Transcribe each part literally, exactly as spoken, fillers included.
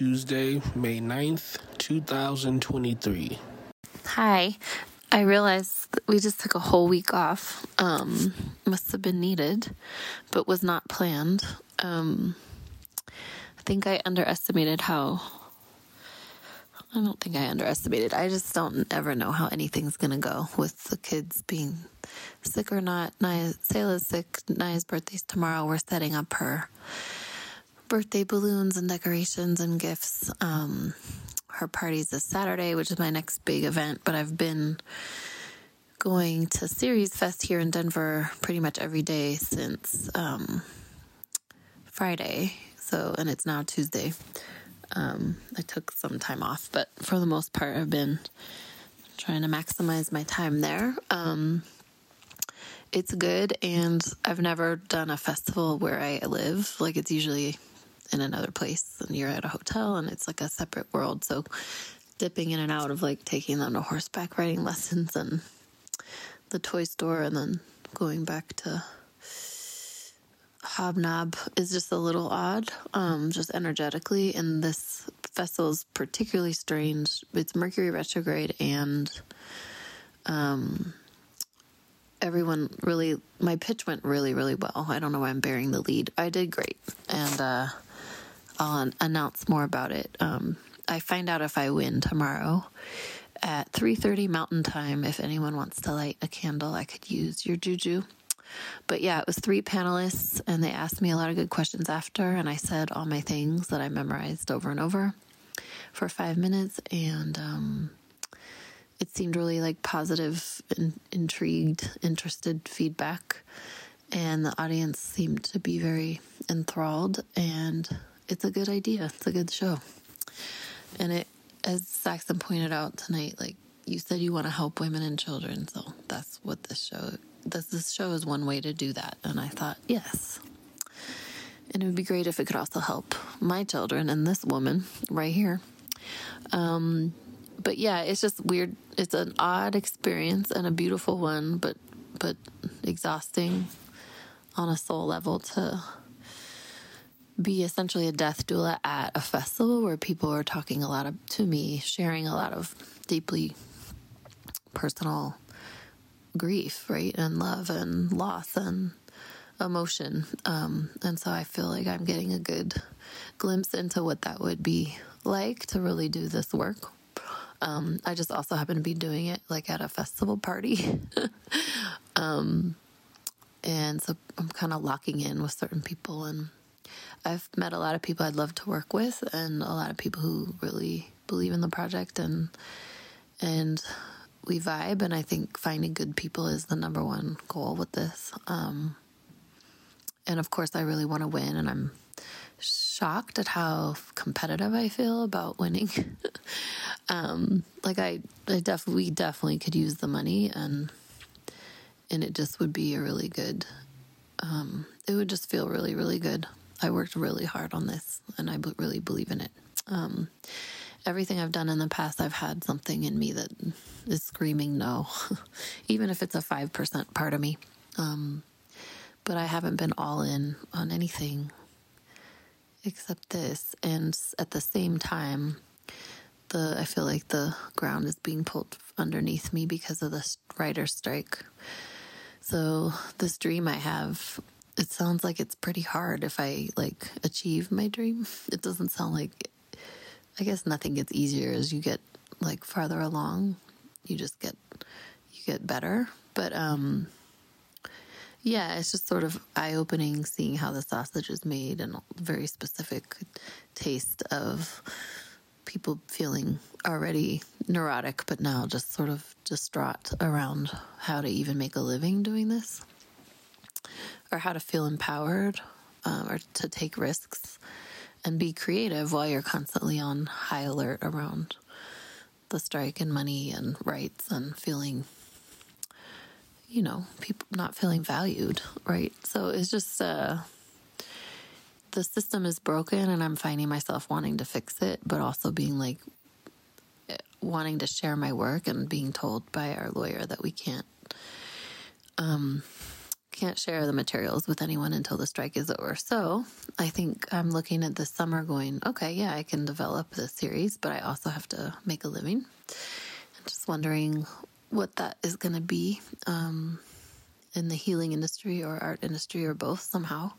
Tuesday, May ninth, twenty twenty-three. Hi. I realized we just took a whole week off. Um, must have been needed, but was not planned. Um, I think I underestimated how... I don't think I underestimated. I just don't ever know how anything's going to go with the kids being sick or not. Naya's, Selah sick. Naya's birthday's tomorrow. We're setting up her birthday balloons and decorations and gifts. Um, her party's this Saturday, which is my next big event. But I've been going to Series Fest here in Denver pretty much every day since um, Friday. So, and it's now Tuesday. Um, I took some time off, but for the most part, I've been trying to maximize my time there. Um, it's good, and I've never done a festival where I live. Like, it's usually in another place, and you're at a hotel, and it's like a separate world. So dipping in and out of, like, taking them to horseback riding lessons and the toy store, and then going back to Hobnob is just a little odd, um, just energetically, and this festival is particularly strange. It's Mercury retrograde, and um, everyone really, my pitch went really, really well. I don't know why I'm bearing the lead. I did great, and uh, I'll announce more about it. Um, I find out if I win tomorrow at three thirty Mountain Time. If anyone wants to light a candle, I could use your juju. But yeah, it was three panelists, and they asked me a lot of good questions after, and I said all my things that I memorized over and over for five minutes, and um, it seemed really, like, positive, in- intrigued, interested feedback, and the audience seemed to be very enthralled, and it's a good idea. It's a good show. And it, as Saxon pointed out tonight, like, you said you want to help women and children, so that's what this show is. This, this show is one way to do that. And I thought, yes. And it would be great if it could also help my children and this woman right here. Um, but yeah, it's just weird. It's an odd experience and a beautiful one, but, but exhausting on a soul level to be essentially a death doula at a festival where people are talking a lot of, to me, sharing a lot of deeply personal grief, right, and love and loss and emotion, um and so I feel like I'm getting a good glimpse into what that would be like to really do this work. um I just also happen to be doing it, like, at a festival party. um and so I'm kind of locking in with certain people, and I've met a lot of people I'd love to work with, and a lot of people who really believe in the project, and and we vibe, and I think finding good people is the number one goal with this. Um, and of course, I really want to win, and I'm shocked at how competitive I feel about winning. um, like I, I def- we definitely could use the money, and and it just would be a really good. Um, it would just feel really, really good. I worked really hard on this, and I b- really believe in it. Um, Everything I've done in the past, I've had something in me that is screaming no, even if it's a five percent part of me. Um, but I haven't been all in on anything except this. And at the same time, the I feel like the ground is being pulled underneath me because of the writer's strike. So this dream I have, it sounds like it's pretty hard if I, like, achieve my dream. It doesn't sound like... It, I guess nothing gets easier as you get, like, farther along. You just get, you get better. But, um, yeah, it's just sort of eye-opening seeing how the sausage is made, and very specific taste of people feeling already neurotic, but now just sort of distraught around how to even make a living doing this, or how to feel empowered, um, or to take risks and be creative while you're constantly on high alert around the strike and money and rights and feeling, you know, people not feeling valued, right? So it's just, uh, the system is broken, and I'm finding myself wanting to fix it, but also being like, wanting to share my work and being told by our lawyer that we can't, um, can't share the materials with anyone until the strike is over. So I think I'm looking at this summer going, okay, yeah, I can develop this series, but I also have to make a living. I'm just wondering what that is going to be um, in the healing industry or art industry or both somehow.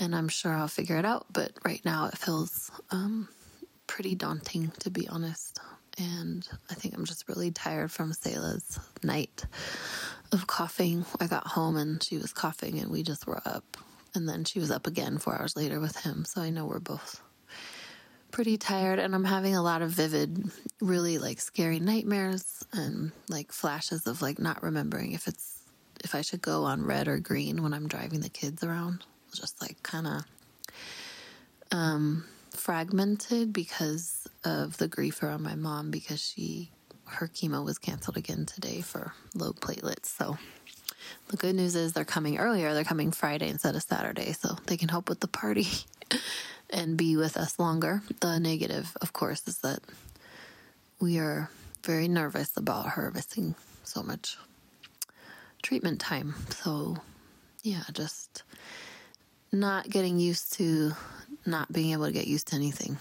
And I'm sure I'll figure it out. But right now it feels um, pretty daunting, to be honest. And I think I'm just really tired from Selah's night of coughing. I got home and she was coughing and we just were up. And then she was up again four hours later with him. So I know we're both pretty tired. And I'm having a lot of vivid, really like scary nightmares and like flashes of like not remembering if it's, if I should go on red or green when I'm driving the kids around. Just like kind of um, fragmented because of the grief around my mom, because she, her chemo was canceled again today for low platelets. So the good news is they're coming earlier. They're coming Friday instead of Saturday, so they can help with the party and be with us longer. The negative, of course, is that we are very nervous about her missing so much treatment time. So yeah, just not getting used to not being able to get used to anything.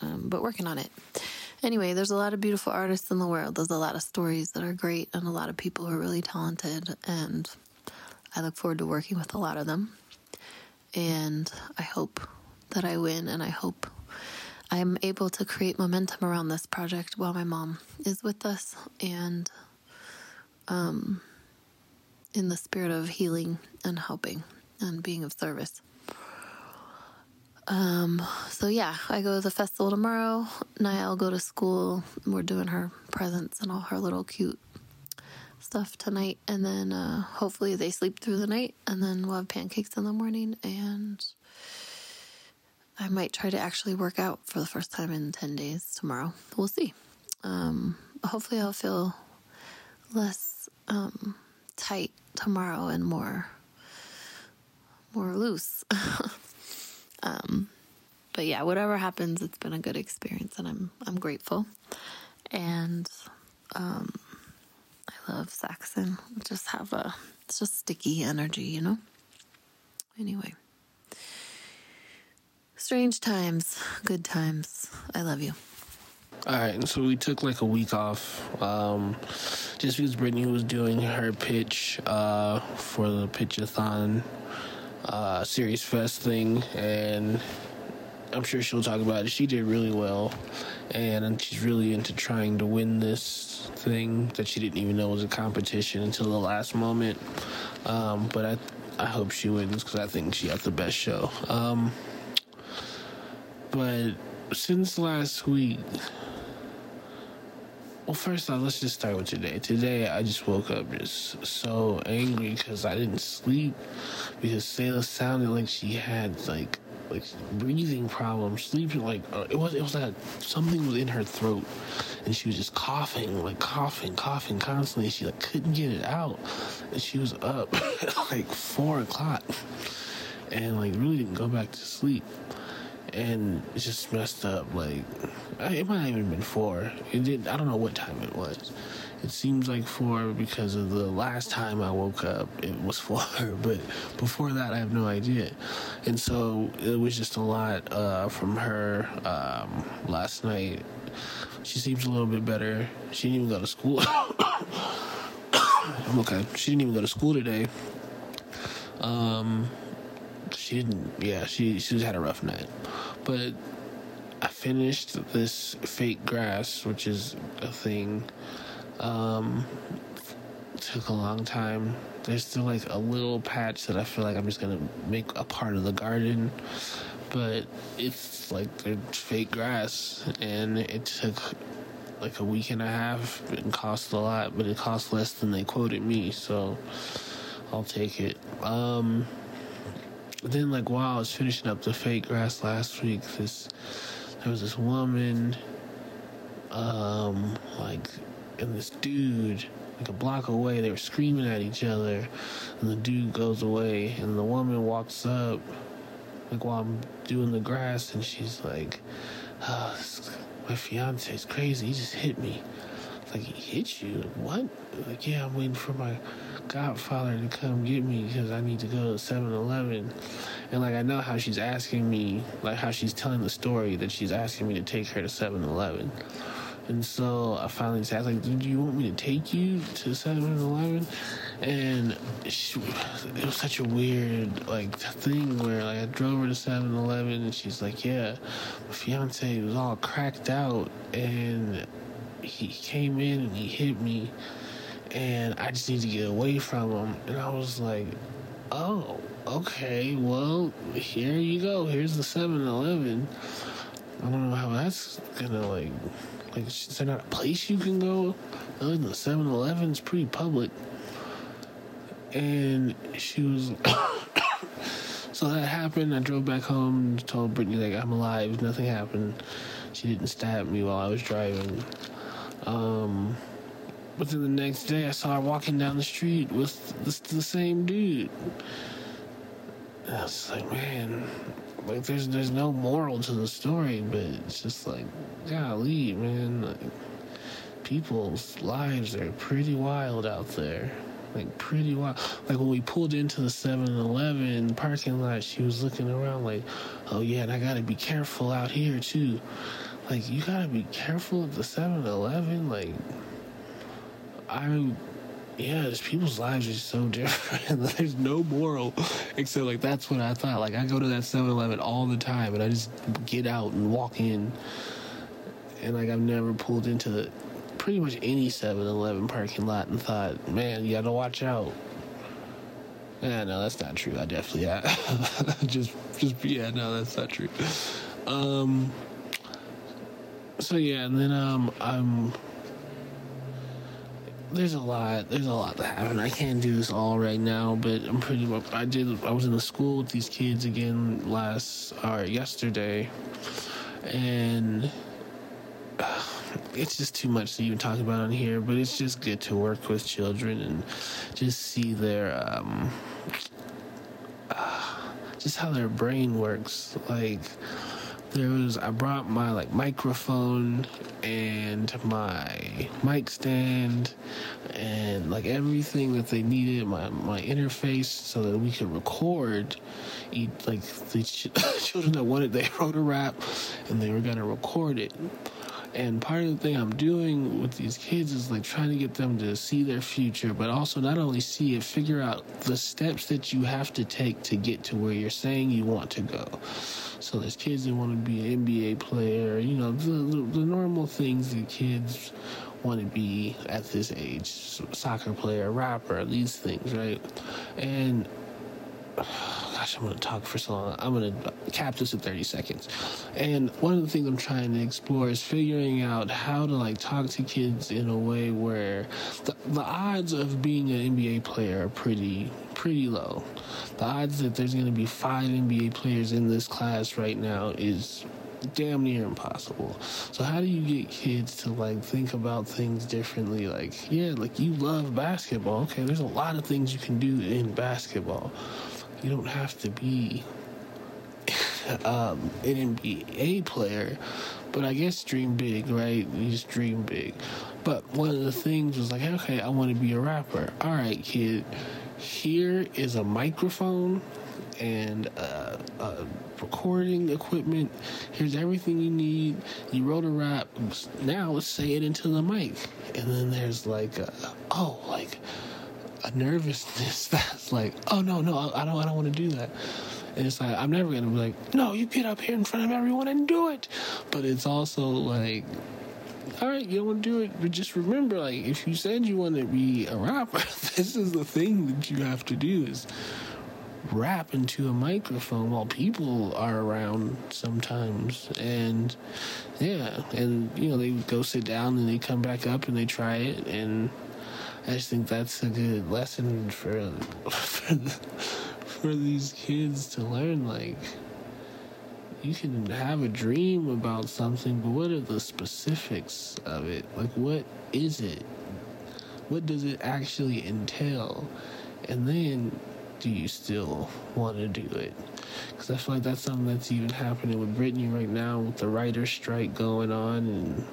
Um, but working on it. Anyway, there's a lot of beautiful artists in the world. There's a lot of stories that are great and a lot of people who are really talented. And I look forward to working with a lot of them. And I hope that I win. And I hope I'm able to create momentum around this project while my mom is with us. And um, in the spirit of healing and helping and being of service. Um, so yeah, I go to the festival tomorrow. Niall go to school. We're doing her presents and all her little cute stuff tonight. And then uh, hopefully they sleep through the night. And then we'll have pancakes in the morning. And I might try to actually work out for the first time in ten days tomorrow. We'll see. Um, hopefully I'll feel less um, tight tomorrow and more... more loose. um, but yeah, whatever happens, it's been a good experience and I'm I'm grateful. And um, I love Saxon. We just have a, it's just sticky energy, you know? Anyway. Strange times, good times. I love you. All right, and so we took like a week off um, just because Brittany was doing her pitch uh, for the Pitch-a-thon Uh, Series Fest thing, and I'm sure she'll talk about it. She did really well, and she's really into trying to win this thing that she didn't even know was a competition until the last moment. Um, but I, I hope she wins because I think she got the best show. Um, but since last week, well, first off, let's just start with today. Today, I just woke up just so angry because I didn't sleep because Selah sounded like she had, like, like breathing problems, sleeping, like, uh, it was it was like something was in her throat, and she was just coughing, like, coughing, coughing constantly. She, like, couldn't get it out, and she was up at, like, four o'clock and, like, really didn't go back to sleep. And it's just messed up. Like, it might not even have been four. It did. I don't know what time it was. It seems like four because of the last time I woke up, it was four. But before that, I have no idea. And so it was just a lot uh, from her um, last night. She seems a little bit better. She didn't even go to school. I'm okay. She didn't even go to school today. Um, she didn't. Yeah, she she had a rough night. But I finished this fake grass, which is a thing. Um, took a long time. There's still like a little patch that I feel like I'm just going to make a part of the garden. But it's like fake grass, and it took like a week and a half. It cost a lot, but it cost less than they quoted me, so I'll take it. Um... But then, like, while I was finishing up the fake grass last week, this there was this woman, um, like, and this dude, like, a block away. They were screaming at each other, and the dude goes away, and the woman walks up, like, while I'm doing the grass, and she's like, oh, this, my fiance's crazy. He just hit me. like, he hit you? What? Like, yeah, I'm waiting for my godfather to come get me because I need to go to seven eleven. And, like, I know how she's asking me, like, how she's telling the story that she's asking me to take her to seven eleven. And so I finally just asked, like, do you want me to take you to seven eleven? And she, it was such a weird, like, thing where, like, I drove her to seven eleven, and she's like, yeah, my fiance was all cracked out, and he came in and he hit me, and I just need to get away from him. And I was like, oh, okay, well, here you go. Here's the seven eleven. I don't know how that's gonna, like... Like, is there not a place you can go? Other than the seven eleven, it's pretty public. And she was... So that happened. I drove back home, told Brittany, like, I'm alive. Nothing happened. She didn't stab me while I was driving. Um, but then the next day, I saw her walking down the street with the, the same dude. And I was like, man... Like, there's there's no moral to the story, but it's just like, golly, man. Like, people's lives are pretty wild out there. Like, pretty wild. Like, when we pulled into the seven eleven parking lot, she was looking around like, oh, yeah, and I got to be careful out here, too. Like, you got to be careful at the seven eleven? Like, I... Yeah, just people's lives are so different. There's no moral, except, like, that's what I thought. Like, I go to that seven eleven all the time, and I just get out and walk in. And, like, I've never pulled into the, pretty much any seven eleven parking lot and thought, man, you got to watch out. Yeah, no, that's not true. I definitely, I just, just, yeah, no, that's not true. Um, so, yeah, and then um, I'm... There's a lot. There's a lot that happened. I can't do this all right now, but I'm pretty much. I did. I was in the school with these kids again last or yesterday, and uh, it's just too much to even talk about on here. But it's just good to work with children and just see their, um, uh, just how their brain works. Like there was, I brought my like microphone and my mic stand and like everything that they needed, my, my interface so that we could record each, like the ch- children that wanted, they wrote a rap and they were going to record it. And part of the thing I'm doing with these kids is like trying to get them to see their future, but also not only see it, figure out the steps that you have to take to get to where you're saying you want to go. So there's kids that want to be an N B A player, you know, the, the, the normal things that kids want to be at this age, soccer player, rapper, these things, right? And... gosh, I'm going to talk for so long. I'm going to cap this in thirty seconds. And one of the things I'm trying to explore is figuring out how to, like, talk to kids in a way where the, the odds of being an N B A player are pretty, pretty low. The odds that there's going to be five N B A players in this class right now is damn near impossible. So how do you get kids to, like, think about things differently? Like, yeah, like, you love basketball. Okay, there's a lot of things you can do in basketball. You don't have to be um, an N B A player, but I guess dream big, right? You just dream big. But one of the things was like, okay, I want to be a rapper. All right, kid, here is a microphone and uh, uh, recording equipment. Here's everything you need. You wrote a rap. Now let's say it into the mic. And then there's like, a, oh, like... a nervousness that's like, oh no, no, I don't, I don't want to do that. And it's like, I'm never gonna be like, no, you get up here in front of everyone and do it. But it's also like, all right, you don't want to do it, but just remember, like, if you said you want to be a rapper, this is the thing that you have to do is rap into a microphone while people are around sometimes. And yeah, and you know, they go sit down and they come back up and they try it and. I just think that's a good lesson for for, the, for these kids to learn. Like, you can have a dream about something, but what are the specifics of it? Like, what is it? What does it actually entail? And then, do you still want to do it? Because I feel like that's something that's even happening with Brittany right now with the writer's strike going on and...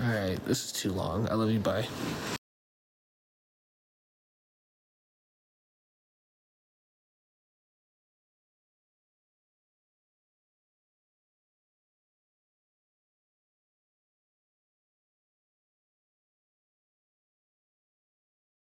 All right, this is too long. I love you. Bye.